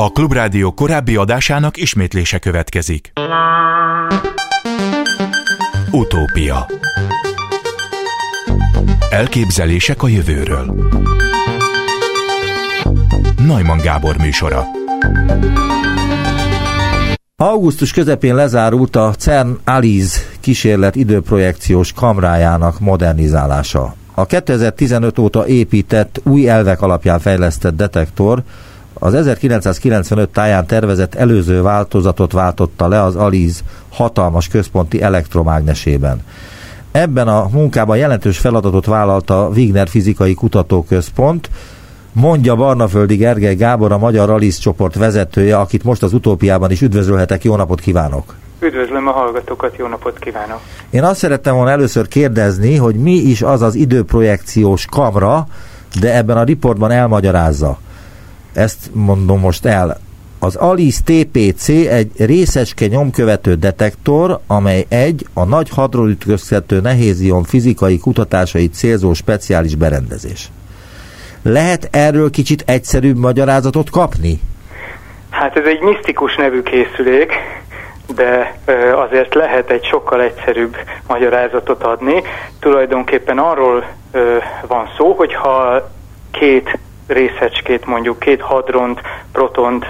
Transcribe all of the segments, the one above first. A Klubrádió korábbi adásának ismétlése következik. Utópia. Elképzelések a jövőről. Najman Gábor műsora. Augusztus közepén lezárult a CERN ALICE kísérlet időprojekciós kamrájának modernizálása. A 2015 óta épített, új elvek alapján fejlesztett detektor az 1995 táján tervezett előző változatot váltotta le az ALICE hatalmas központi elektromágnesében. Ebben a munkában jelentős feladatot vállalt a Wigner Fizikai Kutatóközpont, mondja Barnaföldi Gergely Gábor, a Magyar ALICE csoport vezetője, akit most az Utópiában is üdvözölhetek. Jó napot kívánok! Üdvözlöm a hallgatókat, jó napot kívánok! Én azt szerettem volna először kérdezni, hogy mi is az az időprojekciós kamra, de ebben a riportban elmagyarázza. Ezt mondom most el. Az ALICE TPC egy részecske nyomkövető detektor, amely a nagy hadronütköztető nehézion fizikai kutatásait célzó speciális berendezés. Lehet erről kicsit egyszerűbb magyarázatot kapni? Hát ez egy misztikus nevű készülék, de azért lehet egy sokkal egyszerűbb magyarázatot adni. Tulajdonképpen arról van szó, hogyha két részecskét, mondjuk két hadront, protont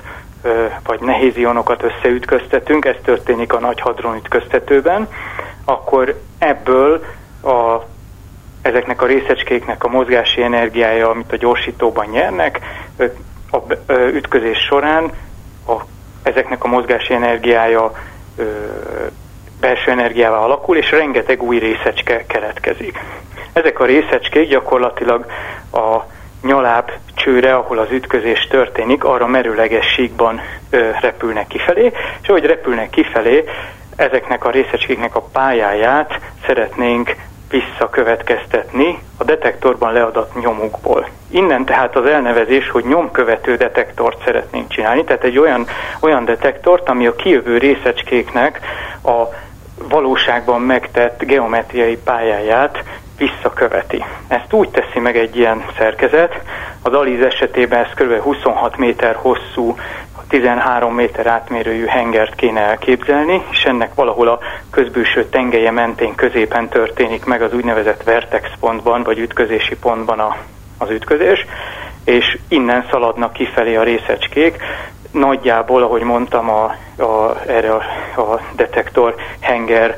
vagy nehézionokat összeütköztetünk, ez történik a nagy hadronütköztetőben, akkor ebből ezeknek a részecskéknek a mozgási energiája, amit a gyorsítóban nyernek, a ütközés során ezeknek a mozgási energiája belső energiával alakul, és rengeteg új részecske keletkezik. Ezek a részecskék gyakorlatilag a nyaláb csőre, ahol az ütközés történik, arra merőleges síkban repülnek kifelé, és ahogy repülnek kifelé, ezeknek a részecskéknek a pályáját szeretnénk visszakövetkeztetni a detektorban leadott nyomukból. Innen tehát az elnevezés, hogy nyomkövető detektort szeretnénk csinálni, tehát egy olyan detektort, ami a kijövő részecskéknek a valóságban megtett geometriai pályáját visszaköveti. Ezt úgy teszi meg egy ilyen szerkezet. Az ALICE esetében ez kb. 26 méter hosszú, 13 méter átmérőjű hengert kéne elképzelni, és ennek valahol a közbülső tengelye mentén középen történik meg az úgynevezett vertex pontban, vagy ütközési pontban az ütközés, és innen szaladnak kifelé a részecskék, nagyjából, ahogy mondtam, erre a detektor henger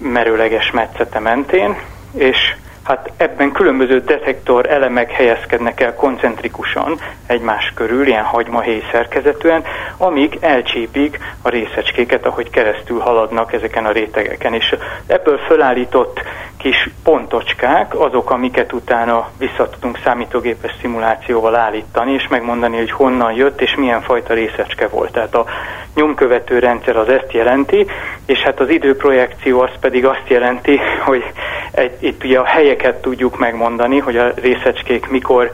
merőleges metszete mentén, és hát ebben különböző detektor elemek helyezkednek el koncentrikusan egymás körül, ilyen hagymahéj szerkezetűen, amíg elcsípik a részecskéket, ahogy keresztül haladnak ezeken a rétegeken. És ebből fölállított kis pontocskák azok, amiket utána vissza tudunk számítógépes szimulációval állítani, és megmondani, hogy honnan jött, és milyen fajta részecske volt. Tehát a nyomkövető rendszer az ezt jelenti, és hát az időprojekció az pedig azt jelenti, hogy itt ugye a helyeket tudjuk megmondani, hogy a részecskék mikor,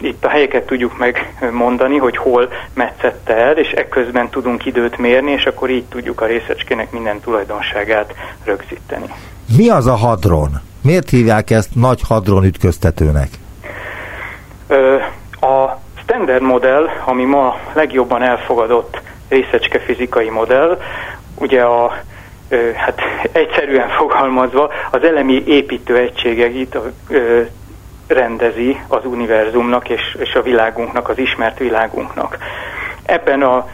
itt a helyeket tudjuk megmondani, hogy hol metszette el, és ekközben tudunk időt mérni, és akkor így tudjuk a részecskének minden tulajdonságát rögzíteni. Mi az a hadron? Miért hívják ezt nagy hadron ütköztetőnek? A standard modell, ami ma legjobban elfogadott részecske fizikai modell, ugye hát egyszerűen fogalmazva, az elemi építőegységeit rendezi az univerzumnak és a világunknak, az ismert világunknak. Ebben a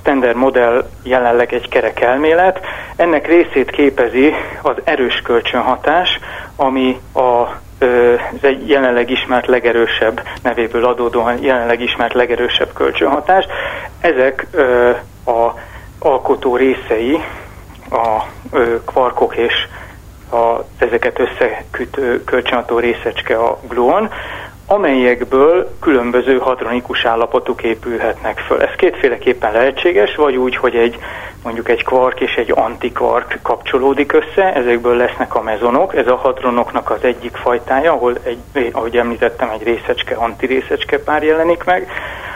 standard modell jelenleg egy kerek elmélet, ennek részét képezi az erős kölcsönhatás, ami ez jelenleg ismert legerősebb, nevéből adódóan jelenleg ismert legerősebb kölcsönhatás. Ezek az alkotó részei, a kvarkok és ezeket összekötő kölcsönható részecske, a gluon, amelyekből különböző hadronikus állapotok épülhetnek föl. Ez kétféleképpen lehetséges, vagy úgy, hogy mondjuk egy kvark és egy antikvark kapcsolódik össze, ezekből lesznek a mezonok, ez a hadronoknak az egyik fajtája, ahol ahogy említettem, egy részecske, antirészecske pár jelenik meg.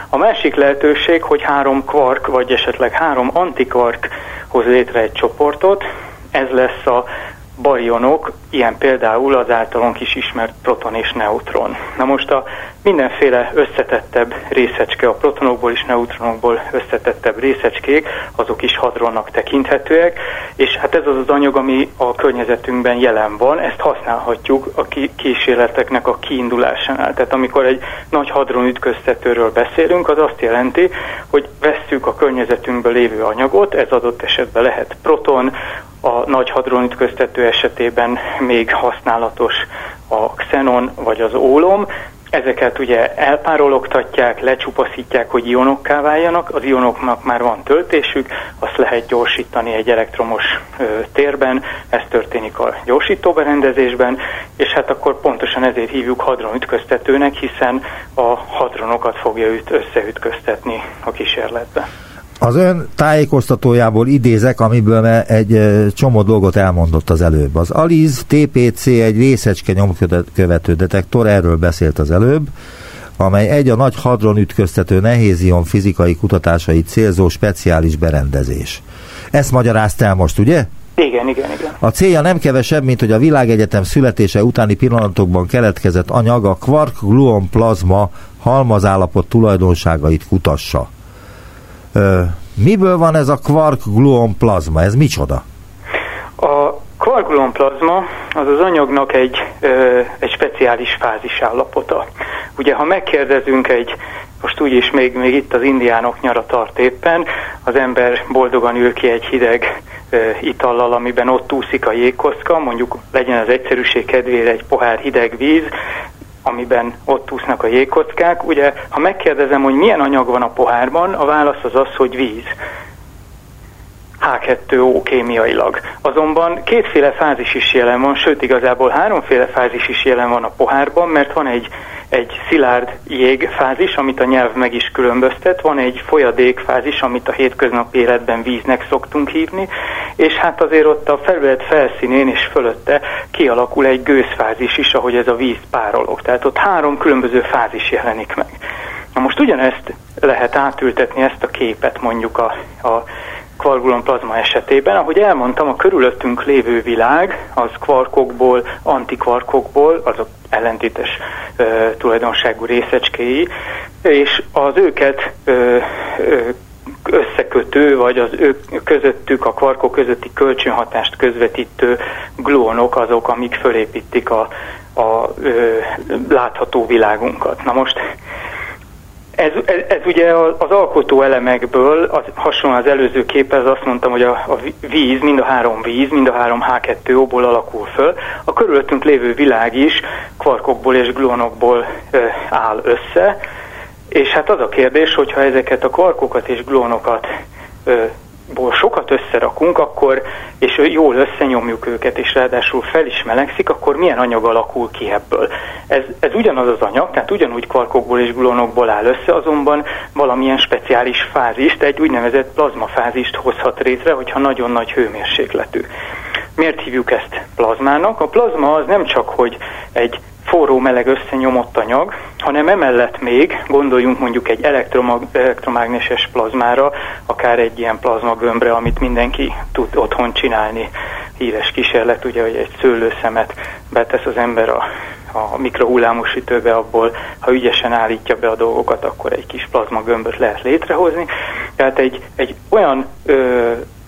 A másik lehetőség, hogy három kvark, vagy esetleg három antikvark hoz létre egy csoportot, ez lesz a barionok, ilyen például az általunk is ismert proton és neutron. Na most a mindenféle összetettebb részecske, a protonokból és neutronokból összetettebb részecskék, azok is hadronnak tekinthetőek, és hát ez az az anyag, ami a környezetünkben jelen van, ezt használhatjuk a kísérleteknek a kiindulásánál. Tehát amikor egy nagy hadron ütköztetőről beszélünk, az azt jelenti, hogy vesszük a környezetünkben lévő anyagot, ez adott esetben lehet proton, a nagy hadron ütköztető esetében még használatos a xenon vagy az ólom. Ezeket ugye elpárologtatják, lecsupaszítják, hogy ionokká váljanak, az ionoknak már van töltésük, azt lehet gyorsítani egy elektromos térben, ez történik a gyorsítóberendezésben, és hát akkor pontosan ezért hívjuk hadronütköztetőnek, hiszen a hadronokat fogja összeütköztetni a kísérletben. Az ön tájékoztatójából idézek, amiből egy csomó dolgot elmondott az előbb. Az ALICE TPC egy részecske nyomkövető detektor, erről beszélt az előbb, amely egy a nagy hadron ütköztető nehézion fizikai kutatásait célzó speciális berendezés. Ezt magyarázta el most, ugye? Igen. A célja nem kevesebb, mint hogy a világegyetem születése utáni pillanatokban keletkezett anyag, a kvark-gluon plazma halmazállapot tulajdonságait kutassa. Miből van ez a kvark-gluon plazma? Ez micsoda? A kvark-gluon plazma az az anyagnak egy speciális fázis állapota. Ugye, ha megkérdezünk most úgyis még itt az indiánok nyara tart éppen, az ember boldogan ül ki egy hideg itallal, amiben ott úszik a jégkocka, mondjuk legyen az egyszerűség kedvére egy pohár hideg víz, amiben ott úsznak a jégkockák. Ugye, ha megkérdezem, hogy milyen anyag van a pohárban, a válasz az az, hogy víz. H2O kémiailag. Azonban kétféle fázis is jelen van, sőt igazából háromféle fázis is jelen van a pohárban, mert van egy szilárd jégfázis, amit a nyelv meg is különböztet, van egy folyadékfázis, amit a hétköznapi életben víznek szoktunk hívni, és hát azért ott a felület felszínén és fölötte kialakul egy gőzfázis is, ahogy ez a víz párolog. Tehát ott három különböző fázis jelenik meg. Na most ugyanezt lehet átültetni, ezt a képet mondjuk a kvark-gluon plazma esetében. Ahogy elmondtam, a körülöttünk lévő világ az kvarkokból, antikvarkokból, azok ellentétes tulajdonságú részecskéi, és az őket összekötő, vagy az ők közöttük, a kvarkok közötti kölcsönhatást közvetítő gluonok azok, amik fölépítik a látható világunkat. Na most Ez ugye az alkotó elemekből, hasonlóan az előző képhez azt mondtam, hogy a víz, mind a három H2O-ból alakul föl. A körülöttünk lévő világ is kvarkokból és gluonokból áll össze, és hát az a kérdés, hogyha ezeket a kvarkokat és gluonokat sokat összerakunk, akkor, és jól összenyomjuk őket, és ráadásul fel is melegszik, akkor milyen anyag alakul ki ebből? Ez ugyanaz az anyag, tehát ugyanúgy kvarkokból és gluonokból áll össze, azonban valamilyen speciális fázist, egy úgynevezett plazmafázist hozhat létre, hogyha nagyon nagy hőmérsékletű. Miért hívjuk ezt plazmának? A plazma az nem csak, hogy egy forró meleg összenyomott anyag, hanem emellett még gondoljunk mondjuk egy elektromágneses plazmára, akár egy ilyen plazmagömbre, amit mindenki tud otthon csinálni. Híres kísérlet, ugye, hogy egy szőlőszemet betesz az ember a mikrohullámosütőbe, abból, ha ügyesen állítja be a dolgokat, akkor egy kis plazmagömböt lehet létrehozni. Tehát egy olyan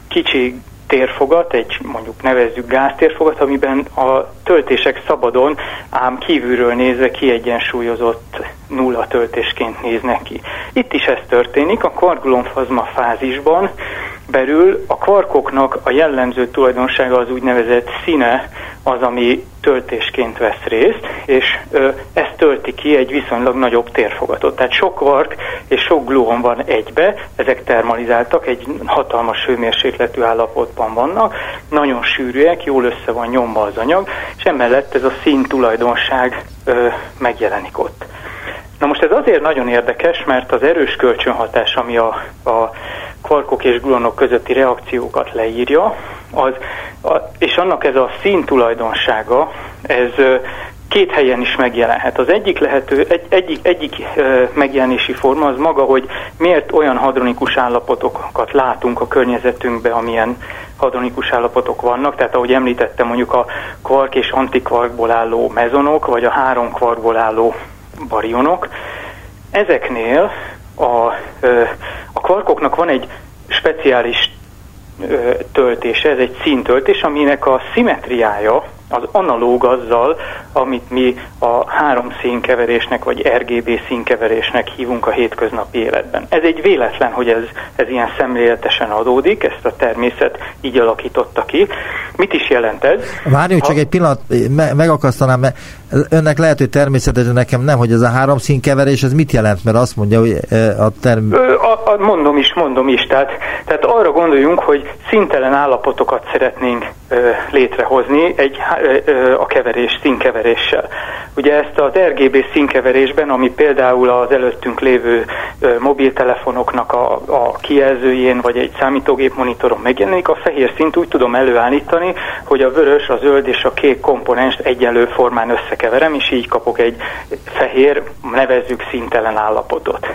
kicsi térfogat, mondjuk nevezzük gáztérfogat, amiben a töltések szabadon, ám kívülről nézve kiegyensúlyozott nulla töltésként néznek ki. Itt is ez történik, a kvark-gluon plazma fázisban belül a kvarkoknak a jellemző tulajdonsága az úgynevezett színe, az, ami töltésként vesz részt, és ez tölti ki egy viszonylag nagyobb térfogatot. Tehát sok kvark és sok gluon van egybe, ezek termalizáltak, egy hatalmas hőmérsékletű állapotban vannak, nagyon sűrűek, jól össze van nyomva az anyag, és emellett ez a szín tulajdonság megjelenik ott. Na most ez azért nagyon érdekes, mert az erős kölcsönhatás, ami a kvarkok és gluonok közötti reakciókat leírja, és annak ez a színtulajdonsága, ez két helyen is megjelenhet. Az egyik megjelenési forma az maga, hogy miért olyan hadronikus állapotokat látunk a környezetünkben, amilyen hadronikus állapotok vannak, tehát ahogy említettem, mondjuk a kvark és antikvarkból álló mezonok, vagy a három kvarkból álló barionok. Ezeknél a kvarkoknak van egy speciális töltése, ez egy színtöltés, aminek a szimmetriája az analóg azzal, amit mi a három színkeverésnek vagy RGB színkeverésnek hívunk a hétköznapi életben. Ez egy véletlen, hogy ez ilyen szemléletesen adódik, ezt a természet így alakította ki. Mit is jelent ez? Várjunk csak egy pillanat, megakasztanám, mert önnek lehet, hogy természetesen, nekem nem, hogy ez a három színkeverés, ez mit jelent, mert azt mondja, hogy a Mondom is, tehát arra gondoljunk, hogy színtelen állapotokat szeretnénk létrehozni a keverés, színkeveréssel. Ugye ezt az RGB színkeverésben, ami például az előttünk lévő mobiltelefonoknak a kijelzőjén, vagy egy számítógép monitoron megjelenik, a fehér szint úgy tudom előállítani, hogy a vörös, a zöld és a kék komponenst egyenlő formán összekeverem, és így kapok egy fehér, nevezzük színtelen állapotot.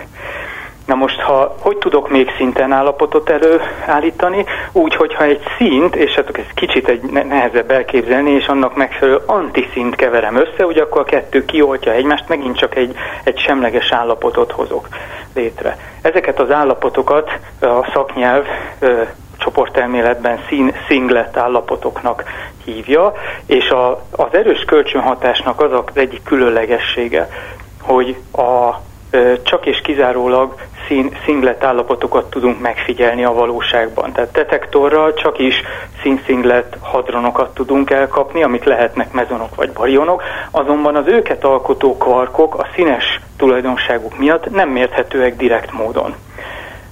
Na most, hogy tudok még szinten állapotot előállítani? Úgy, hogyha egy színt, és hát ez kicsit nehezebb elképzelni, és annak megfelelő antiszint keverem össze, ugye akkor a kettő kioltja egymást, megint csak egy semleges állapotot hozok létre. Ezeket az állapotokat a szaknyelv csoportelméletben szinglet állapotoknak hívja, és az erős kölcsönhatásnak az az egyik különlegessége, hogy csak és kizárólag szinglet állapotokat tudunk megfigyelni a valóságban. Tehát detektorral csak is színszinglet hadronokat tudunk elkapni, amik lehetnek mezonok vagy barionok, azonban az őket alkotó kvarkok a színes tulajdonságuk miatt nem mérhetőek direkt módon.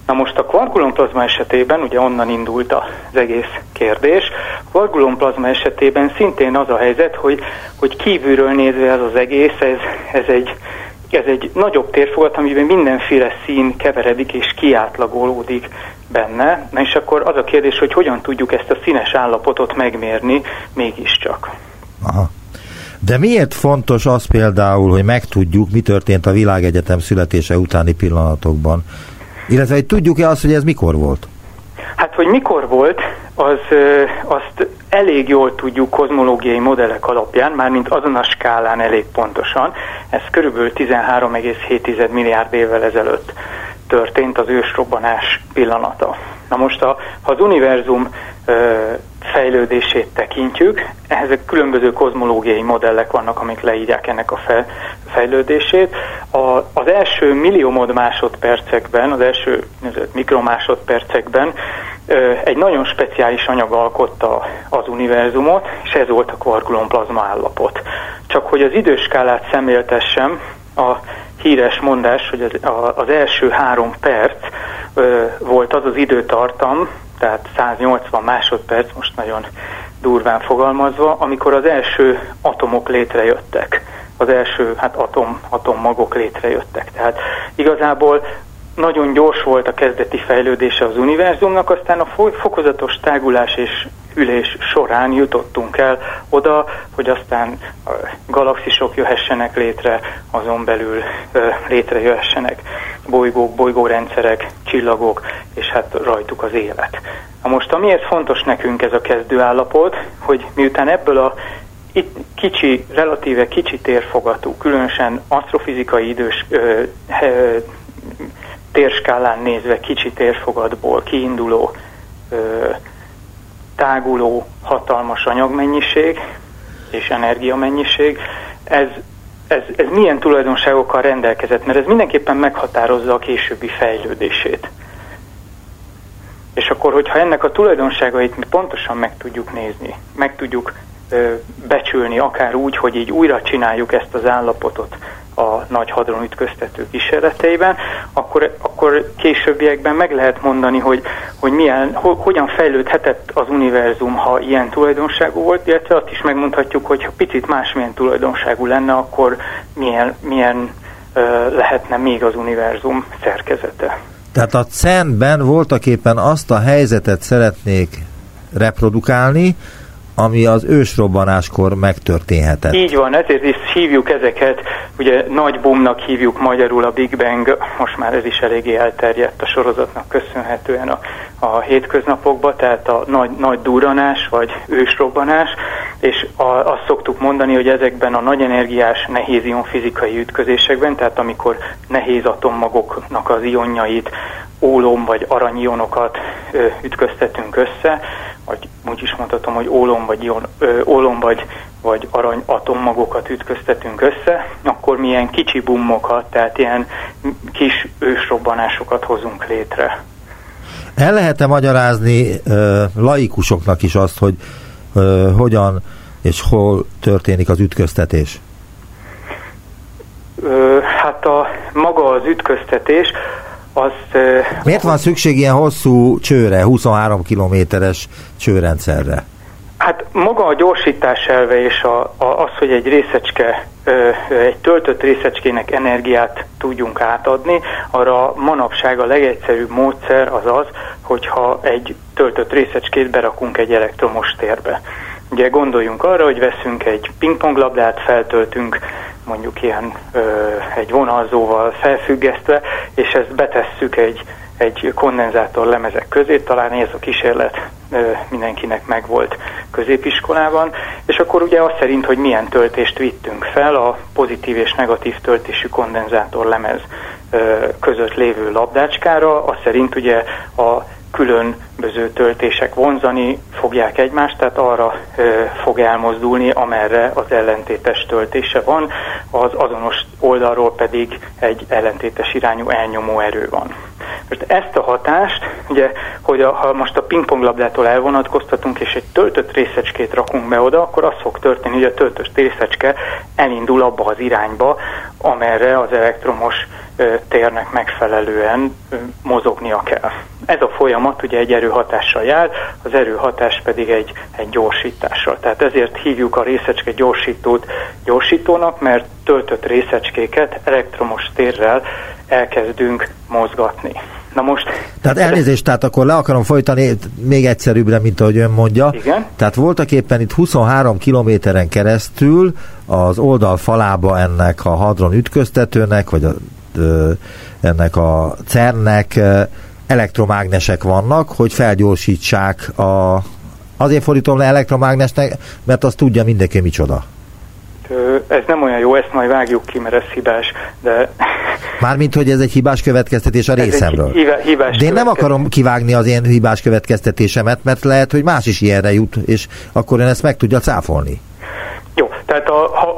Na most a kvargulomplazma esetében, ugye onnan indult az egész kérdés, a kvargulomplazma esetében szintén az a helyzet, hogy kívülről nézve ez az egész, ez egy nagyobb térfogat, amiben mindenféle szín keveredik és kiátlagolódik benne. Na és akkor az a kérdés, hogy hogyan tudjuk ezt a színes állapotot megmérni mégiscsak. Aha. De miért fontos az például, hogy megtudjuk, mi történt a világegyetem születése utáni pillanatokban? Illetve, hogy tudjuk-e azt, hogy ez mikor volt? Hát, hogy mikor volt, azt elég jól tudjuk kozmológiai modellek alapján, mármint azon a skálán elég pontosan. Ez körülbelül 13,7 milliárd évvel ezelőtt történt az ősrobbanás pillanata. Na most, ha az univerzum fejlődését tekintjük, ezek különböző kozmológiai modellek vannak, amik leírják ennek a fejlődését. Az első milliómod másodpercekben, az első mikromásodpercekben egy nagyon speciális anyag alkotta az univerzumot, és ez volt a kvargulomplazma állapot. Csak hogy az időskálát szemléltessem, a híres mondás, hogy az első 3 perc volt az az időtartam, tehát 180 másodperc, most nagyon durván fogalmazva, amikor az első atomok létrejöttek, az első atommagok létrejöttek. Tehát igazából nagyon gyors volt a kezdeti fejlődése az univerzumnak, aztán a fokozatos tágulás és ülés során jutottunk el oda, hogy aztán galaxisok jöhessenek létre, azon belül létrejöhessenek bolygók, bolygórendszerek, csillagok, és hát rajtuk az élet. Na most, amiért fontos nekünk ez a kezdőállapot, hogy miután ebből a relatíve kicsi térfogatú, különösen asztrofizikai idős térskálán nézve kicsi térfogatból kiinduló táguló hatalmas anyagmennyiség és energiamennyiség, ez milyen tulajdonságokkal rendelkezett, mert ez mindenképpen meghatározza a későbbi fejlődését. És akkor, hogyha ennek a tulajdonságait mi pontosan meg tudjuk nézni, meg tudjuk becsülni, akár úgy, hogy így újra csináljuk ezt az állapotot a nagy hadronütköztető kísérleteiben, akkor későbbiekben meg lehet mondani, hogy hogyan fejlődhetett az univerzum, ha ilyen tulajdonságú volt, illetve azt is megmondhatjuk, hogy ha picit másmilyen tulajdonságú lenne, akkor milyen lehetne még az univerzum szerkezete. Tehát a CERN-ben voltaképpen azt a helyzetet szeretnék reprodukálni, ami az ősrobbanáskor megtörténhetett. Így van, ezért is hívjuk ezeket, ugye nagy boomnak hívjuk magyarul a Big Bang, most már ez is eléggé elterjedt a sorozatnak köszönhetően a hétköznapokban, tehát a nagy durranás vagy ősrobbanás, és azt szoktuk mondani, hogy ezekben a nagy energiás nehézion-fizikai ütközésekben, tehát amikor nehéz atommagoknak az ionjait, ólom vagy aranyionokat ütköztetünk össze, vagy úgy is mondhatom, hogy ólom vagy arany atommagokat ütköztetünk össze, akkor mi ilyen kicsi bummokat, tehát ilyen kis ősrobbanásokat hozunk létre. El lehet-e magyarázni laikusoknak is azt, hogy hogyan és hol történik az ütköztetés? Hát maga az ütköztetés, miért van szükség ilyen hosszú csőre, 23 kilométeres csőrendszerre? Hát maga a gyorsítás elve és az, hogy egy részecske, egy töltött részecskének energiát tudjunk átadni, arra manapság a legegyszerűbb módszer az az, hogyha egy töltött részecskét berakunk egy elektromos térbe. Ugye gondoljunk arra, hogy veszünk egy pingponglabdát, feltöltünk mondjuk ilyen egy vonalzóval felfüggesztve, és ezt betesszük egy kondenzátor lemezek közé, talán ez a kísérlet mindenkinek megvolt középiskolában, és akkor ugye azt szerint, hogy milyen töltést vittünk fel, a pozitív és negatív töltésű kondenzátor lemez között lévő labdácskára, azt szerint ugye a különböző töltések vonzani fogják egymást, tehát arra fog elmozdulni, amerre az ellentétes töltése van, az azonos oldalról pedig egy ellentétes irányú elnyomó erő van. Most ezt a hatást, ugye, hogy ha most a pingponglabdától elvonatkoztatunk, és egy töltött részecskét rakunk be oda, akkor az fog történni, hogy a töltött részecske elindul abba az irányba, amerre az elektromos térnek megfelelően mozognia kell. Ez a folyamat ugye egy erőhatással jár, az erőhatás pedig egy gyorsítással. Tehát ezért hívjuk a részecske gyorsítót gyorsítónak, mert töltött részecskéket elektromos térrel elkezdünk mozgatni. Na most... Tehát elnézést, tehát akkor le akarom folytani még egyszerűbbre, mint ahogy ön mondja. Igen. Tehát voltak éppen itt 23 kilométeren keresztül az oldal falába ennek a hadron ütköztetőnek, vagy ennek a CERN-nek elektromágnesek vannak, hogy felgyorsítsák azért fordítom le elektromágnesnek, mert azt tudja mindenki micsoda. Ez nem olyan jó, ezt majd vágjuk ki, mert ez hibás, de... Mármint, hogy ez egy hibás következtetés a részemről. De én nem akarom kivágni az én hibás következtetésemet, mert lehet, hogy más is ilyenre jut, és akkor én ezt meg tudja cáfolni. Jó, tehát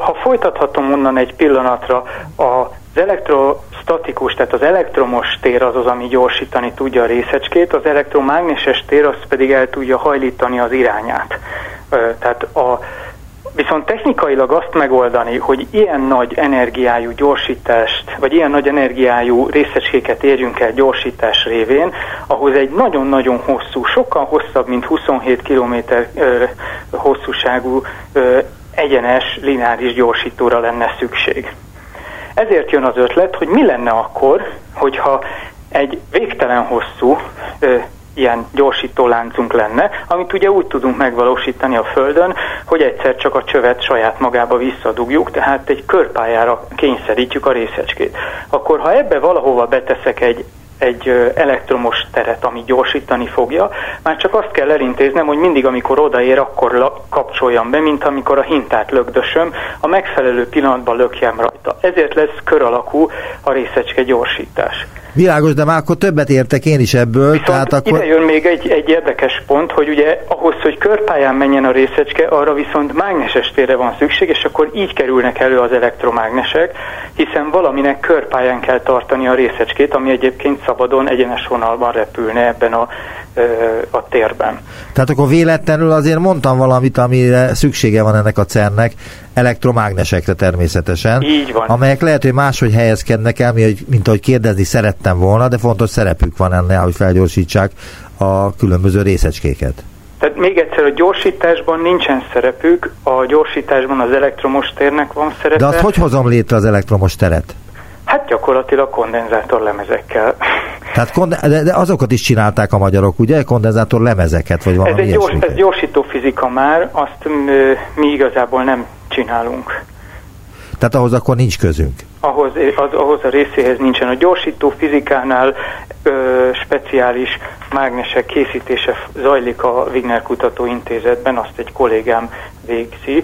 ha folytathatom onnan egy pillanatra, az elektrostatikus, tehát az elektromos tér az, ami gyorsítani tudja a részecskét, az elektromágneses tér az pedig el tudja hajlítani az irányát. Viszont technikailag azt megoldani, hogy ilyen nagy energiájú gyorsítást, vagy ilyen nagy energiájú részecskéket érjünk el gyorsítás révén, ahhoz egy nagyon-nagyon hosszú, sokkal hosszabb, mint 27 km hosszúságú egyenes, lineáris gyorsítóra lenne szükség. Ezért jön az ötlet, hogy mi lenne akkor, hogyha egy végtelen hosszú ilyen gyorsító láncunk lenne, amit ugye úgy tudunk megvalósítani a Földön, hogy egyszer csak a csövet saját magába visszadugjuk, tehát egy körpályára kényszerítjük a részecskét. Akkor ha ebbe valahova beteszek egy elektromos teret, ami gyorsítani fogja, már csak azt kell elintéznem, hogy mindig, amikor odaér, akkor kapcsoljam be, mint amikor a hintát lökdösöm, a megfelelő pillanatban lökjem rajta. Ezért lesz kör alakú a részecske gyorsítás. Világos, de már akkor többet értek én is ebből. Viszont tehát akkor... ide jön még egy érdekes pont, hogy ugye ahhoz, hogy körpályán menjen a részecske, arra viszont mágneses térre van szükség, és akkor így kerülnek elő az elektromágnesek, hiszen valaminek körpályán kell tartani a részecskét, ami egyébként szabadon, egyenes vonalban repülne ebben a térben. Tehát akkor véletlenül azért mondtam valamit, amire szüksége van ennek a CERN-nek, elektromágnesekre természetesen. Így van. Amelyek lehet, hogy máshogy helyezkednek el, mint ahogy kérdezni szerettem volna, de fontos szerepük van ennél, hogy felgyorsítsák a különböző részecskéket. Tehát még egyszer, a gyorsításban nincsen szerepük, a gyorsításban az elektromos térnek van szerepe. De azt hogy hozom létre az elektromos teret? Hát gyakorlatilag kondenzátorlemezekkel. Tehát de azokat is csinálták a magyarok, ugye? Kondenzátor lemezeket, vagy valami ilyesmiket. Ez gyorsító fizika már, azt mi igazából nem csinálunk. Tehát ahhoz akkor nincs közünk? Ahhoz a részéhez nincsen. A gyorsító fizikánál speciális mágnesek készítése zajlik a Wigner Kutatóintézetben, azt egy kollégám végzi.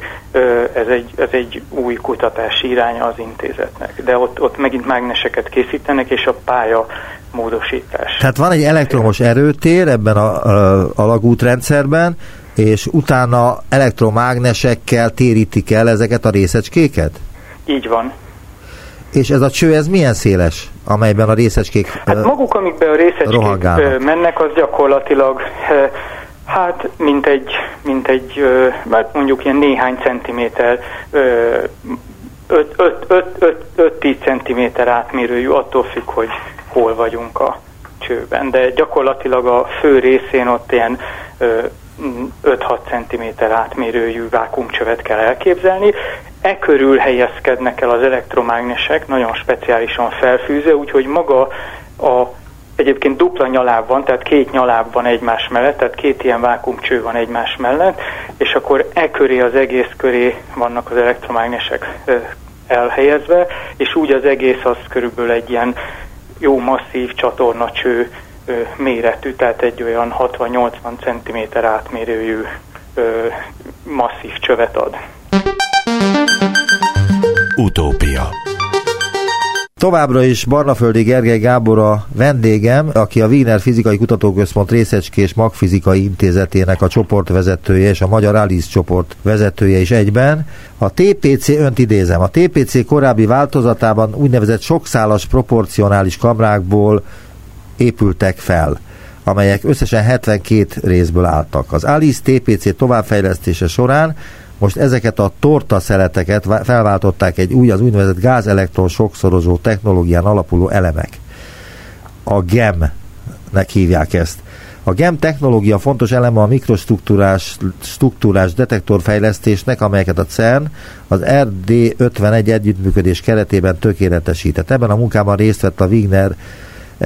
Ez egy új kutatási iránya az intézetnek. De ott megint mágneseket készítenek, és a pálya módosítás. Tehát van egy elektromos erőtér ebben a alagútrendszerben, és utána elektromágnesekkel térítik el ezeket a részecskéket? Így van. És ez a cső, ez milyen széles, amelyben a részecskék rohangának? Hát maguk, amikben a részecskék mennek, az gyakorlatilag, hát mint egy mondjuk ilyen néhány centiméter, 5-10 centiméter átmérőjű, attól függ, hogy hol vagyunk a csőben. De gyakorlatilag a fő részén ott ilyen 5-6 cm átmérőjű vákuumcsövet kell elképzelni. E körül helyezkednek el az elektromágnesek, nagyon speciálisan felfűzve, úgyhogy maga egyébként dupla nyaláb van, tehát két nyaláb van egymás mellett, tehát két ilyen vákuumcső van egymás mellett, és akkor e köré, az egész köré vannak az elektromágnesek elhelyezve, és úgy az egész az körülbelül egy ilyen jó masszív csatornacső méretű, tehát egy olyan 60-80 cm átmérőjű masszív csövet ad. Utópia. Továbbra is Barnaföldi Gergely Gábor a vendégem, aki a Wigner Fizikai Kutatóközpont részecske és magfizikai intézetének a csoportvezetője és a magyar ALICE csoport vezetője is egyben. A TPC, önt idézem, a TPC korábbi változatában úgynevezett sokszálas proporcionális kamrákból épültek fel, amelyek összesen 72 részből álltak. Az ALICE TPC továbbfejlesztése során most ezeket a tortaszeleteket felváltották egy új, az úgynevezett gázelektron sokszorozó technológián alapuló elemek. A GEM-nek hívják ezt. A GEM technológia fontos eleme a mikrostruktúrás detektorfejlesztésnek, amelyeket a CERN az RD51 együttműködés keretében tökéletesített. Ebben a munkában részt vett a Wigner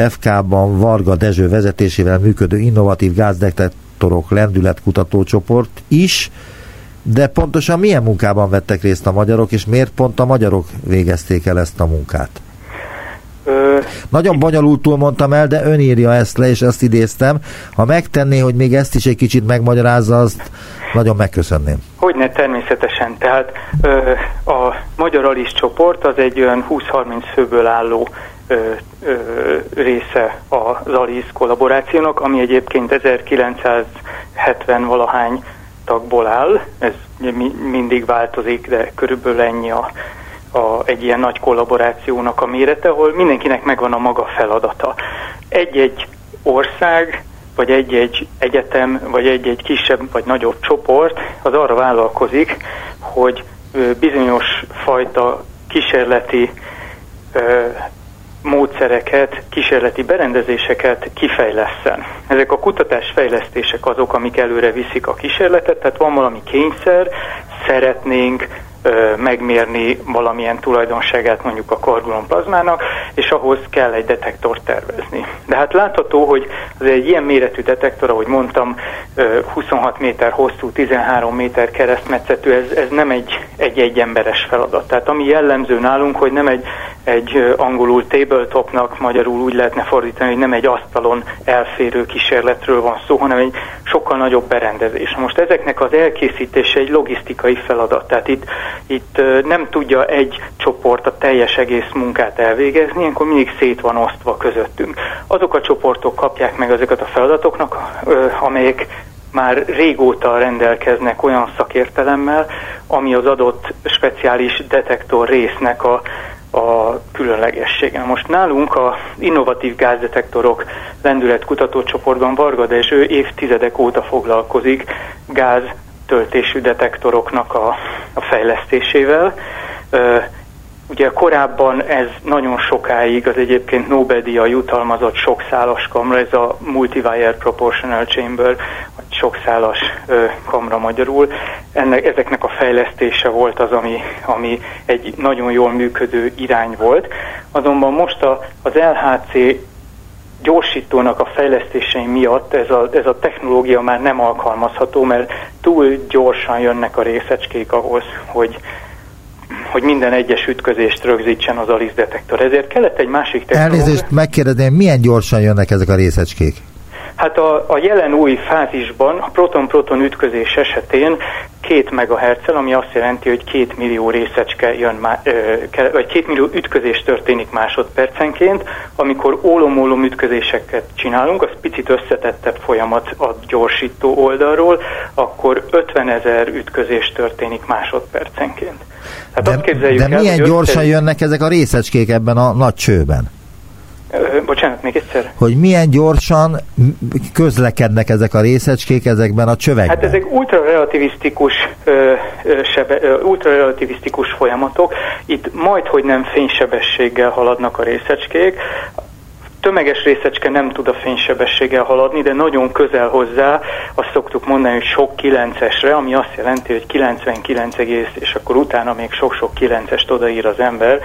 FK-ban Varga Dezső vezetésével működő innovatív gázdetektorok lendületkutatócsoport is, de pontosan milyen munkában vettek részt a magyarok, és miért pont a magyarok végezték el ezt a munkát? Nagyon bonyolultul mondtam el, de ön írja ezt le, és ezt idéztem. Ha megtenné, hogy még ezt is egy kicsit megmagyarázza, azt nagyon megköszönném. Hogyne, természetesen. Tehát a Magyar ALICE csoport az egy olyan 20-30 főből álló része az ALICE kollaborációnak, ami egyébként 1970-valahány tagból áll, ez mindig változik, de körülbelül ennyi egy ilyen nagy kollaborációnak a mérete, ahol mindenkinek megvan a maga feladata. Egy-egy ország, vagy egy-egy egyetem, vagy egy-egy kisebb, vagy nagyobb csoport az arra vállalkozik, hogy bizonyos fajta kísérleti módszereket, kísérleti berendezéseket kifejlesszen. Ezek a kutatásfejlesztések azok, amik előre viszik a kísérletet, tehát van valami kényszer, szeretnénk megmérni valamilyen tulajdonságát mondjuk a karbolonplazmának, és ahhoz kell egy detektort tervezni. De hát látható, hogy az egy ilyen méretű detektor, ahogy mondtam, 26 méter hosszú, 13 méter keresztmetszetű, ez nem egy emberes feladat. Tehát ami jellemző nálunk, hogy nem egy angolul tabletopnak, magyarul úgy lehetne fordítani, hogy nem egy asztalon elférő kísérletről van szó, hanem egy sokkal nagyobb berendezés. Most ezeknek az elkészítése egy logisztikai feladat, tehát itt nem tudja egy csoport a teljes egész munkát elvégezni, akkor mindig szét van osztva közöttünk. Azok a csoportok kapják meg ezeket a feladatoknak, amelyek már régóta rendelkeznek olyan szakértelemmel, ami az adott speciális detektor résznek a különlegessége. Most nálunk az innovatív gázdetektorok lendületkutatócsoportban Varga Dezső évtizedek óta foglalkozik gáztöltésű detektoroknak a fejlesztésével. Ugye korábban ez nagyon sokáig az egyébként Nobel-díjjal jutalmazott sokszálas kamra, ez a multiwire proportional chamber, vagy sokszálas kamra magyarul. Ezeknek a fejlesztése volt az, ami egy nagyon jól működő irány volt. Azonban most az LHC gyorsítónak a fejlesztései miatt ez a technológia már nem alkalmazható, mert túl gyorsan jönnek a részecskék ahhoz, hogy minden egyes ütközést rögzítsen az ALICE detektor. Ezért kellett egy másik technológia. Elnézést, megkérdezném, milyen gyorsan jönnek ezek a részecskék? Hát a jelen új fázisban a proton-proton ütközés esetén 2 MHz-el, ami azt jelenti, hogy 2 millió részecske jön, vagy 2 millió ütközés történik másodpercenként. Amikor ólom-ólom ütközéseket csinálunk, az picit összetettebb folyamat a gyorsító oldalról, akkor 50 000 ütközés történik másodpercenként. Hát de milyen gyorsan jönnek ezek a részecskék ebben a nagy csőben? Bocsánat, még egyszer. Hogy milyen gyorsan közlekednek ezek a részecskék ezekben a csövekben? Hát ezek ultrarelativisztikus folyamatok. Itt majdhogy nem fénysebességgel haladnak a részecskék. Tömeges részecske nem tud a fénysebességgel haladni, de nagyon közel hozzá, azt szoktuk mondani, hogy sok 9-esre, ami azt jelenti, hogy 99 egész, és akkor utána még sok-sok 9-est odaír az ember,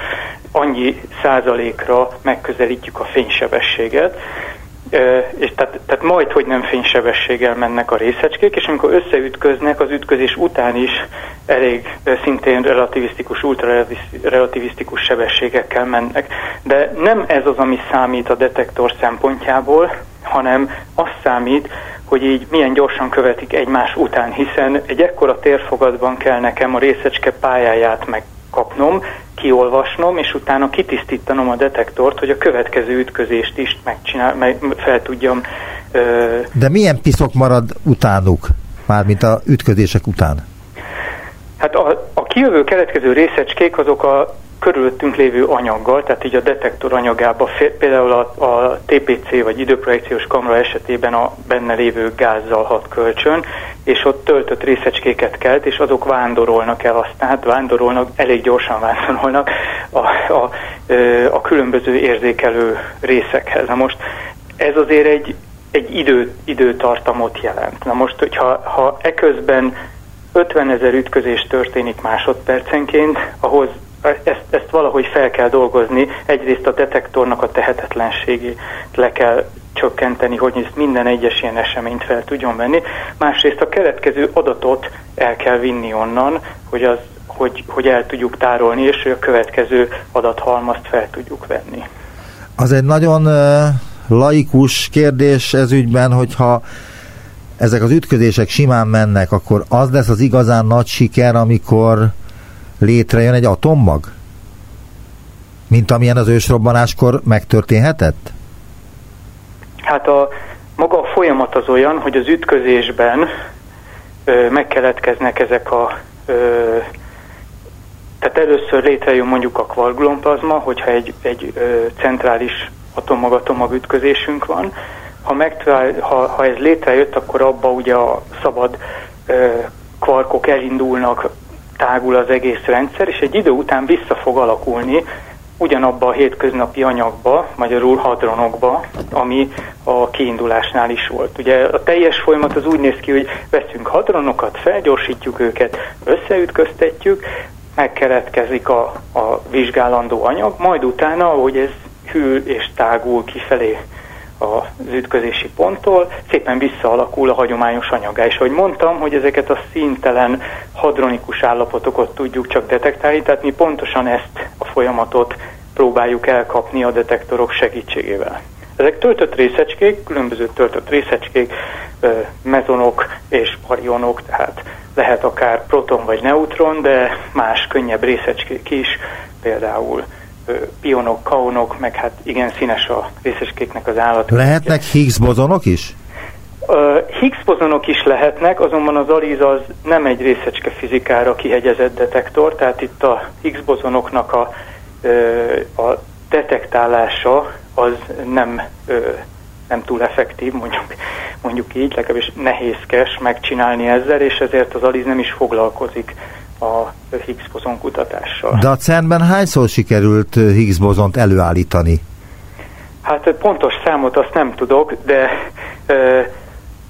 annyi százalékra megközelítjük a fénysebességet, és tehát majd, hogy nem fénysebességgel mennek a részecskék, és amikor összeütköznek, az ütközés után is elég szintén relativisztikus, ultrarelativisztikus sebességekkel mennek. De nem ez az, ami számít a detektor szempontjából, hanem az számít, hogy így milyen gyorsan követik egymás után, hiszen egy ekkora térfogatban kell nekem a részecske pályáját megkapnom, kiolvasnom, és utána kitisztítanom a detektort, hogy a következő ütközést is fel tudjam. De milyen piszok marad utánuk, mármint a ütközések után? Hát a kijövő keletkező részecskék azok a körülöttünk lévő anyaggal, tehát így a detektor anyagába, például a TPC vagy időprojekciós kamera esetében a benne lévő gázzal hat kölcsön, és ott töltött részecskéket kelt, és azok vándorolnak el aztán, hát vándorolnak, elég gyorsan vándorolnak a különböző érzékelő részekhez. Na most ez azért egy időtartamot jelent. Na most, hogyha eközben 50 000 ütközés történik másodpercenként, ahhoz ezt valahogy fel kell dolgozni, egyrészt a detektornak a tehetetlenségét le kell csökkenteni, hogy minden egyes ilyen eseményt fel tudjon venni, másrészt a keletkező adatot el kell vinni onnan, hogy el tudjuk tárolni, és hogy a következő adathalmazt fel tudjuk venni. Az egy nagyon laikus kérdés ez ügyben, hogyha ezek az ütközések simán mennek, akkor az lesz az igazán nagy siker, amikor létrejön egy atommag? Mint amilyen az ősrobbanáskor megtörténhetett? Hát maga a folyamat az olyan, hogy az ütközésben megkeletkeznek ezek a... tehát először létrejön mondjuk a kvarkglomplaszma, hogyha egy centrális atommag-atommag ütközésünk van. Ha ez létrejött, akkor abba ugye a szabad kvarkok elindulnak, tágul az egész rendszer, és egy idő után vissza fog alakulni ugyanabba a hétköznapi anyagba, magyarul hadronokba, ami a kiindulásnál is volt. Ugye a teljes folyamat az úgy néz ki, hogy veszünk hadronokat, felgyorsítjuk őket, összeütköztetjük, megkeletkezik a vizsgálandó anyag, majd utána, ahogy ez hűl és tágul kifelé az ütközési ponttól, szépen visszaalakul a hagyományos anyagá. És ahogy mondtam, hogy ezeket a színtelen hadronikus állapotokat tudjuk csak detektálni, tehát mi pontosan ezt a folyamatot próbáljuk elkapni a detektorok segítségével. Ezek töltött részecskék, különböző töltött részecskék, mezonok és arionok, tehát lehet akár proton vagy neutron, de más könnyebb részecskék is, például pionok, kaonok, meg hát igen színes a részecskéknek az állat. Lehetnek Higgs bozonok is? Higgs bozonok is lehetnek, azonban az ALICE az nem egy részecske fizikára kihegyezett detektor, tehát itt a Higgs bozonoknak a detektálása az nem túl effektív, mondjuk így, legalábbis nehézkes megcsinálni ezzel, és ezért az ALICE nem is foglalkozik a Higgs bozon kutatással. De a CERN-ben hányszor sikerült Higgs bozont előállítani? Hát pontos számot azt nem tudok, de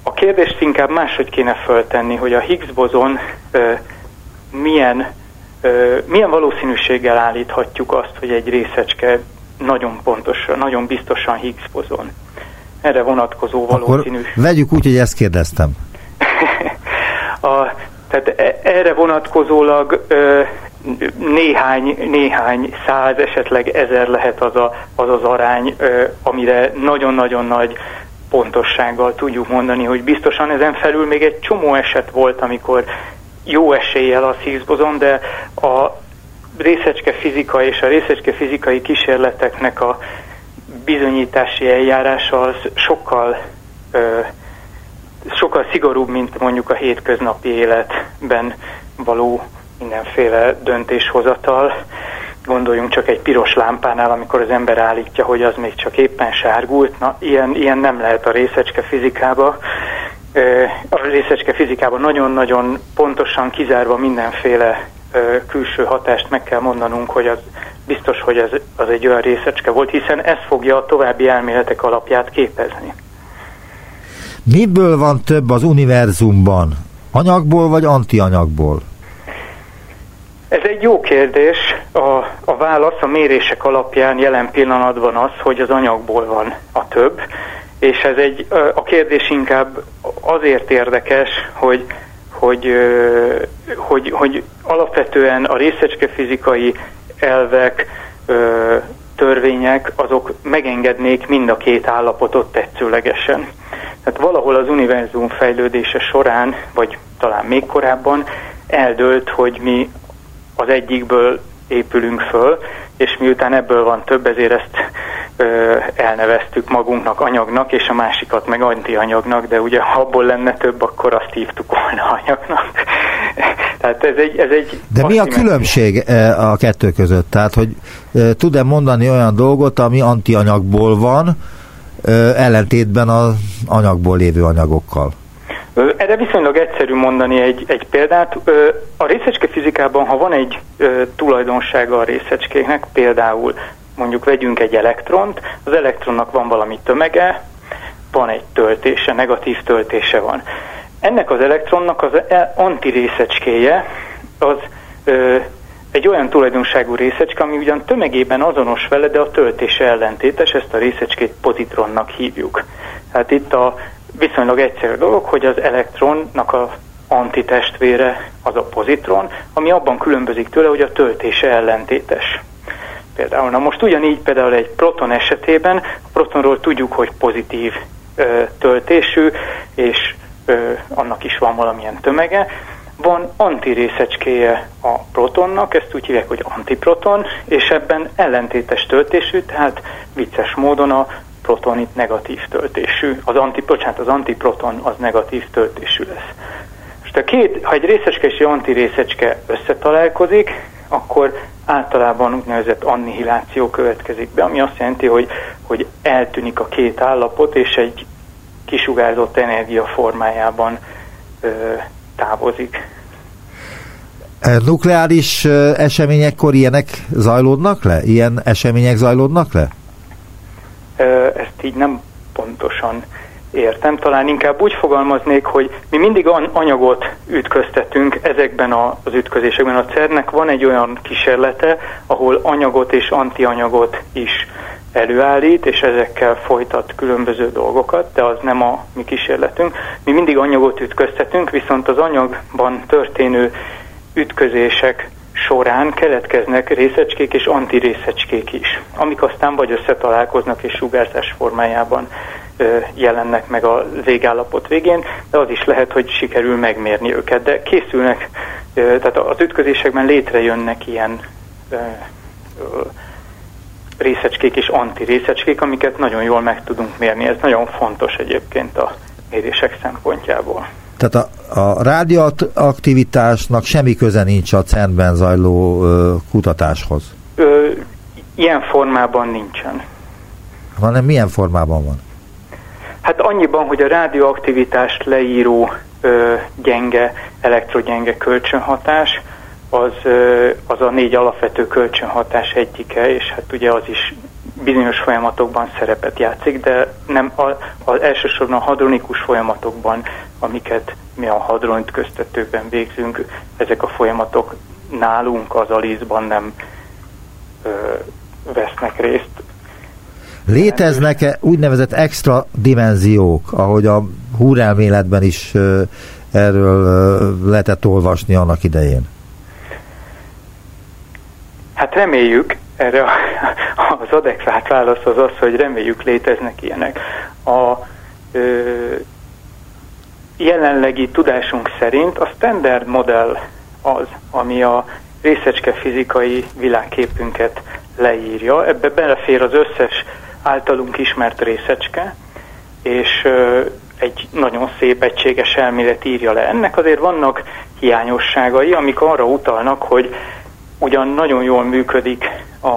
a kérdést inkább máshogy kéne föltenni, hogy a Higgs bozon milyen valószínűséggel állíthatjuk azt, hogy egy részecske nagyon pontosan, nagyon biztosan Higgs bozon. erre vonatkozó valószínű. Akkor vegyük úgy, hogy ezt kérdeztem. Tehát erre vonatkozólag néhány száz, esetleg ezer lehet az arány, amire nagyon-nagyon nagy pontossággal tudjuk mondani, hogy biztosan. Ezen felül még egy csomó eset volt, amikor jó eséllyel a Higgs bozon, de a részecske fizika és a részecske fizikai kísérleteknek a bizonyítási eljárása az sokkal szigorúbb, mint mondjuk a hétköznapi életben való mindenféle döntéshozatal. Gondoljunk csak egy piros lámpánál, amikor az ember állítja, hogy az még csak éppen sárgult. Na, ilyen nem lehet a részecske fizikába. A részecske fizikában nagyon-nagyon pontosan kizárva mindenféle külső hatást meg kell mondanunk, hogy az biztos, hogy az egy olyan részecske volt, hiszen ez fogja a további elméletek alapját képezni. Miből van több az univerzumban? Anyagból vagy antianyagból? Ez egy jó kérdés. A válasz a mérések alapján jelen pillanatban az, hogy az anyagból van a több, és a kérdés inkább azért érdekes, hogy alapvetően a részecskefizikai elvek, törvények, azok megengednék mind a két állapotot tetszőlegesen. Tehát valahol az univerzum fejlődése során, vagy talán még korábban eldőlt, hogy mi az egyikből épülünk föl, és miután ebből van több, ezért ezt elneveztük magunknak anyagnak, és a másikat meg antianyagnak, de ugye ha abból lenne több, akkor azt hívtuk volna anyagnak. Tehát ez egy de mi a különbség a kettő között? Tehát, hogy tud-e mondani olyan dolgot, ami antianyagból van, ellentétben az anyagból lévő anyagokkal? Erre viszonylag egyszerű mondani egy példát. A részecske fizikában, ha van egy tulajdonsága a részecskéknek, például mondjuk vegyünk egy elektront, az elektronnak van valami tömege, van egy töltése, negatív töltése van. Ennek az elektronnak az antirészecskéje az egy olyan tulajdonságú részecske, ami ugyan tömegében azonos vele, de a töltése ellentétes, ezt a részecskét pozitronnak hívjuk. Tehát itt a viszonylag egyszerű dolog, hogy az elektronnak az antitestvére az a pozitron, ami abban különbözik tőle, hogy a töltése ellentétes. Például, na most ugyanígy például egy proton esetében, a protonról tudjuk, hogy pozitív töltésű, és annak is van valamilyen tömege. Van antirészecskéje a protonnak, ezt úgy hívják, hogy antiproton, és ebben ellentétes töltésű, tehát vicces módon a proton itt negatív töltésű. Az antiproton az negatív töltésű lesz. Most ha egy részecske és egy antirészecske összetalálkozik, akkor általában úgynevezett annihiláció következik be, ami azt jelenti, hogy eltűnik a két állapot, és egy kisugárzott energia formájában távozik. Nukleáris eseményekkor ilyen események zajlódnak le? Ezt így nem pontosan értem. Talán inkább úgy fogalmaznék, hogy mi mindig anyagot ütköztetünk ezekben az ütközésekben. A CERN-nek van egy olyan kísérlete, ahol anyagot és antianyagot is előállít, és ezekkel folytat különböző dolgokat, de az nem a mi kísérletünk. Mi mindig anyagot ütköztetünk, viszont az anyagban történő ütközések során keletkeznek részecskék és antirészecskék is, amik aztán vagy összetalálkoznak és sugárzás formájában jelennek meg a végállapot végén, de az is lehet, hogy sikerül megmérni őket, de készülnek, tehát az ütközésekben létrejönnek ilyen részecskék és antirészecskék, amiket nagyon jól meg tudunk mérni. Ez nagyon fontos egyébként a mérések szempontjából. Tehát a rádióaktivitásnak semmi köze nincs a CERN-ben zajló kutatáshoz? Ilyen formában nincsen. Hanem milyen formában van? Hát annyiban, hogy a rádióaktivitást leíró gyenge, elektrogyenge kölcsönhatás, az a négy alapvető kölcsönhatás egyike, és hát ugye az is bizonyos folyamatokban szerepet játszik, de nem elsősorban a hadronikus folyamatokban, amiket mi a hadronütköztetőkben végzünk, ezek a folyamatok nálunk az ALICE-ban nem vesznek részt. Léteznek-e úgynevezett extra dimenziók, ahogy a húrelméletben is erről lehetett olvasni annak idején? Hát reméljük, erre az adekvát válasz az az, hogy reméljük léteznek ilyenek. A jelenlegi tudásunk szerint a standard modell az, ami a részecskefizikai világképünket leírja. Ebbe belefér az összes általunk ismert részecske, és egy nagyon szép, egységes elmélet írja le. Ennek azért vannak hiányosságai, amik arra utalnak, hogy ugyan nagyon jól működik a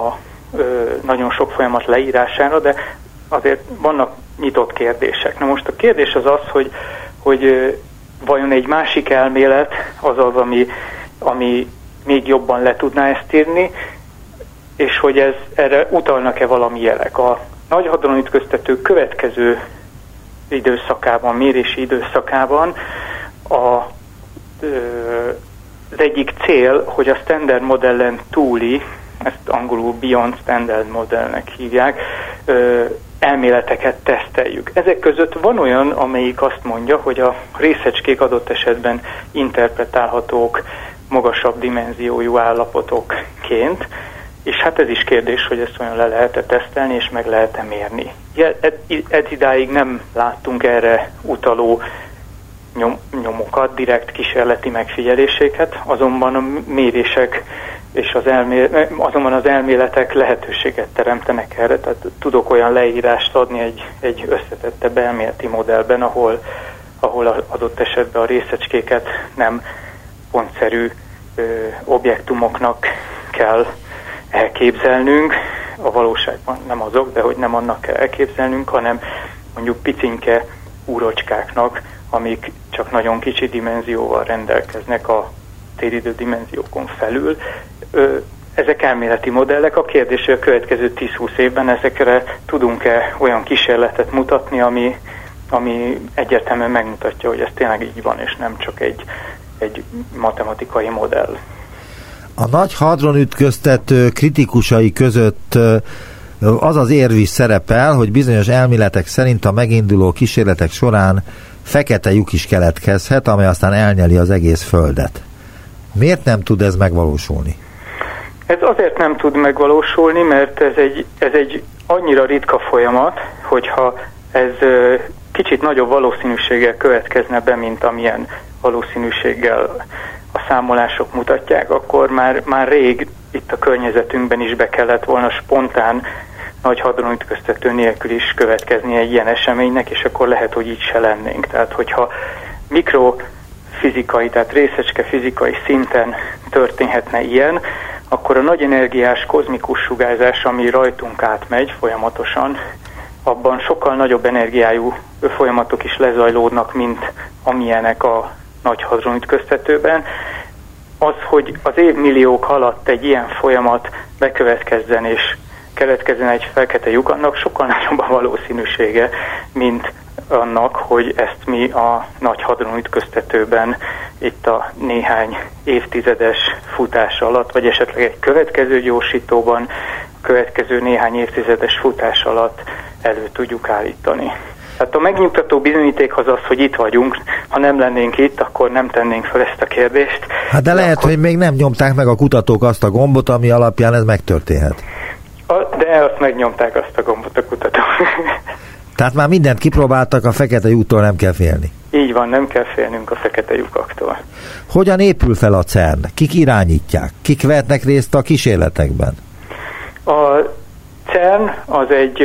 nagyon sok folyamat leírására, de azért vannak nyitott kérdések. Na most a kérdés az az, hogy vajon egy másik elmélet az az, ami még jobban le tudná ezt írni, és hogy erre utalnak-e valami jelek. A nagy hadronütköztető következő időszakában, mérési időszakában az egyik cél, hogy a standard modellen túli, ezt angolul Beyond Standard Modelnek hívják, elméleteket teszteljük. Ezek között van olyan, amelyik azt mondja, hogy a részecskék adott esetben interpretálhatók magasabb dimenziójú állapotokként, és hát ez is kérdés, hogy ezt olyan le lehet-e tesztelni, és meg lehet-e mérni. Ez idáig nem láttunk erre utaló nyomokat, direkt kísérleti megfigyeléseket, azonban a mérések és azonban az elméletek lehetőséget teremtenek erre, tehát tudok olyan leírást adni egy összetettebb elméleti modellben, ahol adott esetben a részecskéket nem pontszerű objektumoknak kell elképzelnünk, a valóságban nem azok, de hogy nem annak kell elképzelnünk, hanem mondjuk picinke úrocskáknak, amik csak nagyon kicsi dimenzióval rendelkeznek a téridő dimenziókon felül. Ezek elméleti modellek. A kérdés, hogy a következő 10-20 évben ezekre tudunk-e olyan kísérletet mutatni, ami egyértelműen megmutatja, hogy ez tényleg így van, és nem csak egy matematikai modell. A nagy hadronütköztető kritikusai között az az érv is szerepel, hogy bizonyos elméletek szerint a meginduló kísérletek során fekete lyuk is keletkezhet, amely aztán elnyeli az egész Földet. Miért nem tud ez megvalósulni? Ez azért nem tud megvalósulni, mert ez egy annyira ritka folyamat, hogyha ez kicsit nagyobb valószínűséggel következne be, mint amilyen valószínűséggel a számolások mutatják, akkor már rég itt a környezetünkben is be kellett volna spontán nagy hadronütköztető nélkül is következni egy ilyen eseménynek, és akkor lehet, hogy így se lennénk. Tehát, hogyha mikrofizikai, tehát részecske fizikai szinten történhetne ilyen, akkor a nagy energiás kozmikus sugárzás, ami rajtunk átmegy folyamatosan, abban sokkal nagyobb energiájú folyamatok is lezajlódnak, mint amilyenek a nagy hadronütköztetőben. Az, hogy az évmilliók alatt egy ilyen folyamat bekövetkezzen és keletkezzen egy fekete lyuk, annak sokkal nagyobb a valószínűsége, mint annak, hogy ezt mi a nagy hadronütköztetőben itt a néhány évtizedes futás alatt, vagy esetleg egy következő gyorsítóban, a következő néhány évtizedes futás alatt elő tudjuk állítani. Tehát a megnyugtató bizonyíték az az, hogy itt vagyunk. Ha nem lennénk itt, akkor nem tennénk fel ezt a kérdést. Hát de lehet, hogy még nem nyomták meg a kutatók azt a gombot, ami alapján ez megtörténhet. De azt megnyomták azt a gombot a kutatók. Tehát már mindent kipróbáltak, a fekete lyuktól nem kell félni. Így van, nem kell félnünk a fekete lyukaktól. Hogyan épül fel a CERN? Kik irányítják? Kik vehetnek részt a kísérletekben? A CERN az egy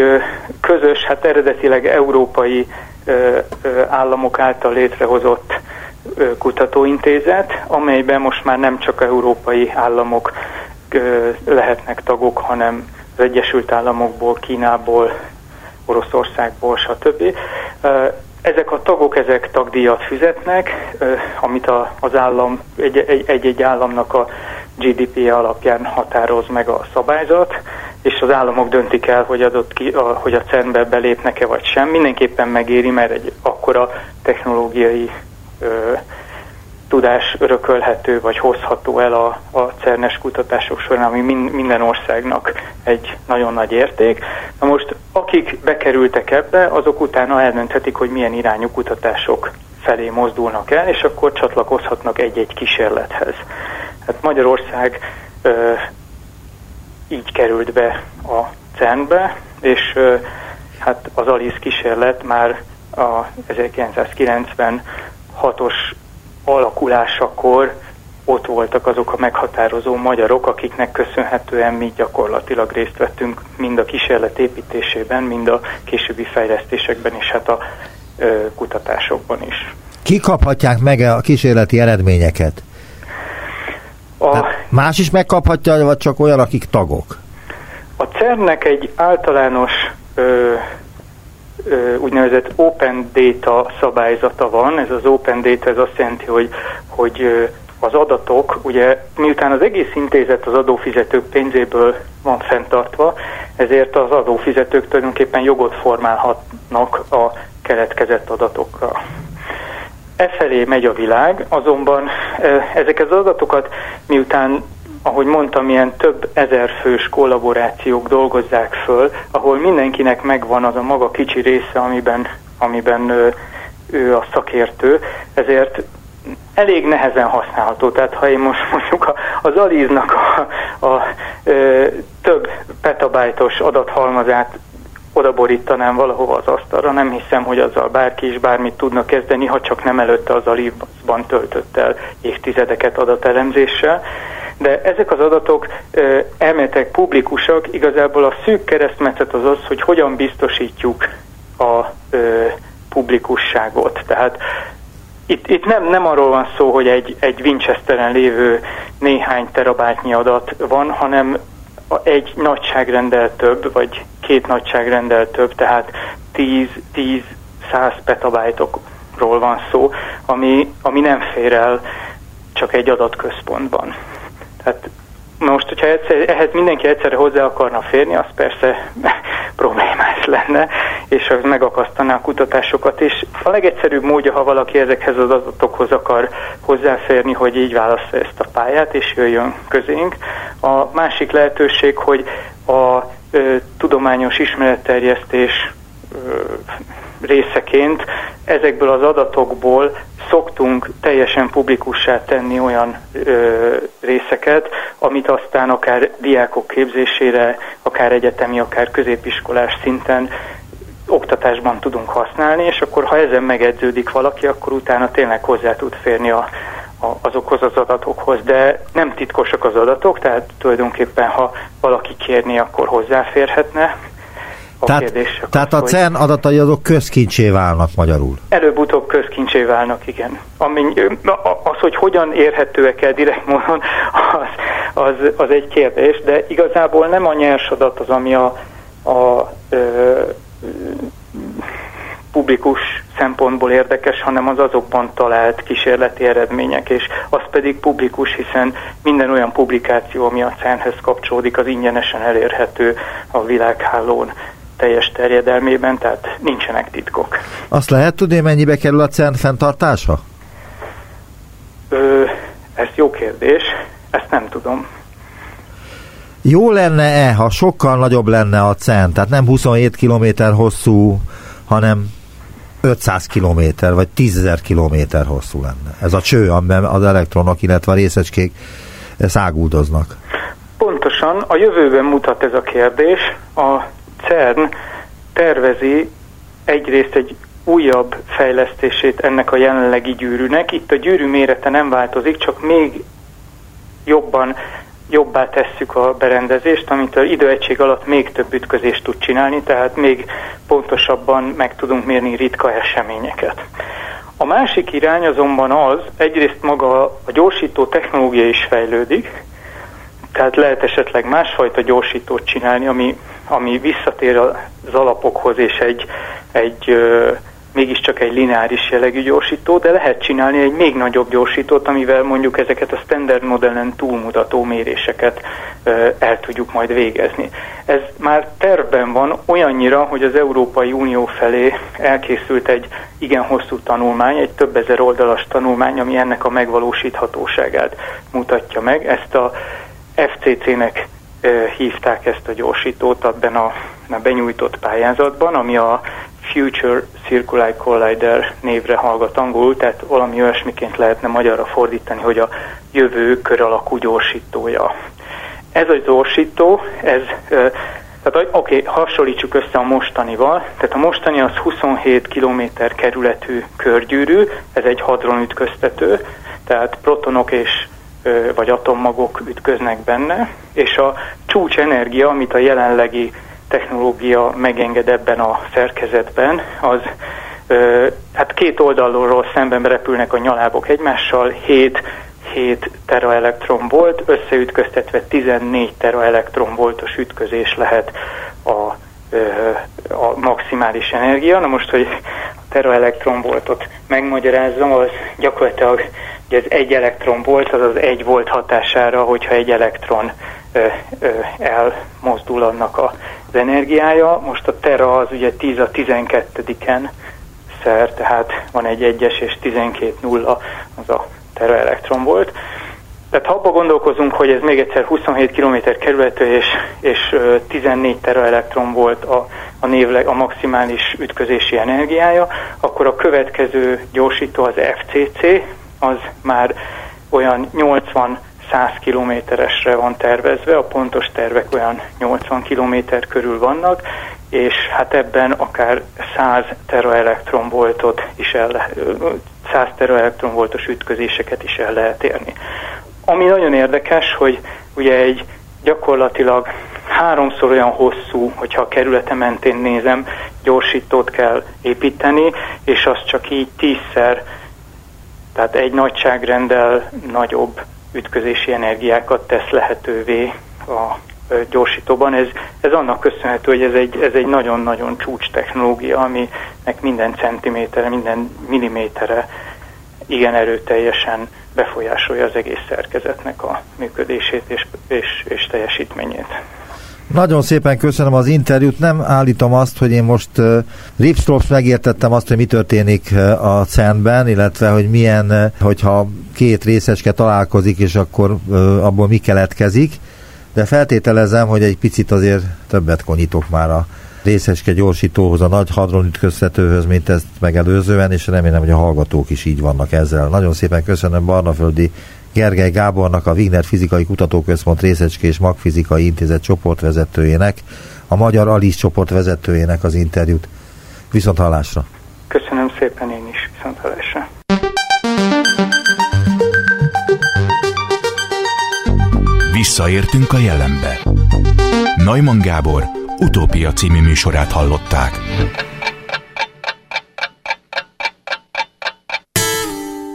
közös, hát eredetileg európai államok által létrehozott kutatóintézet, amelyben most már nem csak európai államok lehetnek tagok, hanem az Egyesült Államokból, Kínából, Oroszországból, stb. Ezek a tagok, ezek tagdíjat fizetnek, amit az állam, egy-egy államnak a GDP-je alapján határoz meg a szabályzat, és az államok döntik el, hogy hogy a CERN-be belépnek-e vagy sem. Mindenképpen megéri, mert egy akkora technológiai tudás örökölhető vagy hozható el a CERN-es kutatások során, ami minden országnak egy nagyon nagy érték. Na most, akik bekerültek ebbe, azok utána eldönthetik, hogy milyen irányú kutatások felé mozdulnak el, és akkor csatlakozhatnak egy-egy kísérlethez. Hát Magyarország így került be a CERN-be, és hát az ALICE kísérlet már a 1996-os alakulásakor ott voltak azok a meghatározó magyarok, akiknek köszönhetően mi gyakorlatilag részt vettünk mind a kísérlet építésében, mind a későbbi fejlesztésekben, és hát a kutatásokban is. Ki kaphatják meg a kísérleti eredményeket? Más is megkaphatja, vagy csak olyan, akik tagok? A CERN-nek egy általános úgynevezett open data szabályzata van. Ez az open data, ez azt jelenti, hogy az adatok, ugye miután az egész intézet az adófizetők pénzéből van fenntartva, ezért az adófizetők tulajdonképpen jogot formálhatnak a keletkezett adatokkal. Efelé megy a világ, azonban ezeket az adatokat miután, ahogy mondtam, ilyen több ezerfős kollaborációk dolgozzák föl, ahol mindenkinek megvan az a maga kicsi része, amiben ő a szakértő, ezért elég nehezen használható. Tehát ha én most mondjuk az ALICE-nak a több petabájtos adathalmazát odaborítanám valahova az asztalra, nem hiszem, hogy azzal bárki is bármit tudna kezdeni, ha csak nem előtte az ALICE-ban töltött el évtizedeket adatelemzéssel. De ezek az adatok elméletek publikusak, igazából a szűk keresztmetszet az, hogy hogyan biztosítjuk a publikusságot. Tehát itt nem arról van szó, hogy egy Winchesteren lévő néhány terabájtnyi adat van, hanem egy nagyságrendel több, vagy két nagyságrendel több, tehát 10-100 petabájtokról van szó, ami nem fér el csak egy adatközpontban. Hát most, hogyha ehhez mindenki egyszerre hozzá akarna férni, az persze problémás lenne, és az megakasztaná a kutatásokat, és a legegyszerűbb módja, ha valaki ezekhez az adatokhoz akar hozzáférni, hogy így válassza ezt a pályát, és jöjjön közénk. A másik lehetőség, hogy a tudományos ismeretterjesztés részeként ezekből az adatokból szoktunk teljesen publikussá tenni olyan részeket, amit aztán akár diákok képzésére, akár egyetemi, akár középiskolás szinten oktatásban tudunk használni, és akkor ha ezen megedződik valaki, akkor utána tényleg hozzá tud férni azokhoz az adatokhoz, de nem titkosak az adatok, tehát tulajdonképpen ha valaki kérni, akkor hozzáférhetne. Tehát a CERN adatai azok közkincsé válnak magyarul? Előbb-utóbb közkincsé válnak, igen. Az, hogy hogyan érhetőek el direkt módon, az egy kérdés, de igazából nem a nyers adat az, ami a publikus szempontból érdekes, hanem az azokban talált kísérleti eredmények, és az pedig publikus, hiszen minden olyan publikáció, ami a CERN-hez kapcsolódik, az ingyenesen elérhető a világhálón teljes terjedelmében, tehát nincsenek titkok. Azt lehet tudni, mennyibe kerül a CERN fenntartása? Ez jó kérdés, ezt nem tudom. Jó lenne-e, ha sokkal nagyobb lenne a CERN, tehát nem 27 kilométer hosszú, hanem 500 kilométer, vagy 10.000 kilométer hosszú lenne. Ez a cső, amiben az elektronok, illetve a részecskék száguldoznak. Pontosan, a jövőben mutat ez a kérdés. A CERN tervezi egyrészt egy újabb fejlesztését ennek a jelenlegi gyűrűnek. Itt a gyűrű mérete nem változik, csak még jobbá tesszük a berendezést, amit az időegység alatt még több ütközést tud csinálni, tehát még pontosabban meg tudunk mérni ritka eseményeket. A másik irány azonban az, egyrészt maga a gyorsító technológia is fejlődik, tehát lehet esetleg másfajta gyorsítót csinálni, ami visszatér az alapokhoz, és egy mégiscsak egy lineáris jellegű gyorsító, de lehet csinálni egy még nagyobb gyorsítót, amivel mondjuk ezeket a standard modellen túlmutató méréseket el tudjuk majd végezni. Ez már tervben van olyannyira, hogy az Európai Unió felé elkészült egy igen hosszú tanulmány, egy több ezer oldalas tanulmány, ami ennek a megvalósíthatóságát mutatja meg. Ezt a FCC-nek hívták ezt a gyorsítót abban a benyújtott pályázatban, ami a Future Circular Collider névre hallgat angolul, tehát valami olyasmiként lehetne magyarra fordítani, hogy a jövő kör alakú gyorsítója. Ez a gyorsító, tehát hasonlítsuk össze a mostanival, tehát a mostani az 27 km kerületű körgyűrű, ez egy hadronütköztető, tehát protonok és vagy atommagok ütköznek benne, és a csúcsenergia, amit a jelenlegi technológia megenged ebben a szerkezetben, az hát két oldalról szemben repülnek a nyalábok egymással, 7 teraelektron volt, összeütköztetve 14 teraelektron voltos ütközés lehet a maximális energia. Na most, hogy a teraelektron voltot megmagyarázzam, az gyakorlatilag ugye ez egy elektron volt, azaz egy volt hatására, hogyha egy elektron elmozdul annak az energiája. Most a tera az ugye 10 a 12-en szer, tehát van egy 1-es és 12 nulla, az a tera elektron volt. Tehát ha abba gondolkozunk, hogy ez még egyszer 27 km kerületű és 14 tera elektron volt a maximális ütközési energiája, akkor a következő gyorsító az FCC, az már olyan 80-100 kilométeresre van tervezve, a pontos tervek olyan 80 kilométer körül vannak, és hát ebben akár 100 teraelektronvoltos ütközéseket is el lehet érni. Ami nagyon érdekes, hogy ugye egy gyakorlatilag háromszor olyan hosszú, hogyha a kerülete mentén nézem, gyorsítót kell építeni, és az csak így 10-szer, tehát egy nagyságrendel nagyobb ütközési energiákat tesz lehetővé a gyorsítóban. Ez annak köszönhető, hogy ez egy nagyon-nagyon csúcs technológia, aminek minden centimétere, minden millimétere igen erőteljesen befolyásolja az egész szerkezetnek a működését és teljesítményét. Nagyon szépen köszönöm az interjút, nem állítom azt, hogy én most ripstrops megértettem azt, hogy mi történik a CERN-ben, illetve hogy milyen, hogyha két részecske találkozik, és akkor abból mi keletkezik, de feltételezem, hogy egy picit azért többet konyítok már a részecske gyorsítóhoz, a nagy hadronütköztetőhöz, mint ezt megelőzően, és remélem, hogy a hallgatók is így vannak ezzel. Nagyon szépen köszönöm Barnaföldi Gergely Gábornak, a Wigner Fizikai Kutatóközpont részecske és magfizikai intézet csoportvezetőjének, a Magyar ALICE csoportvezetőjének az interjút. Viszont hallásra! Köszönöm szépen én is, viszont hallásra! Visszaértünk a jelenbe. Najman Gábor Utópia című műsorát hallották.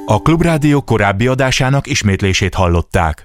A Klubrádió korábbi adásának ismétlését hallották.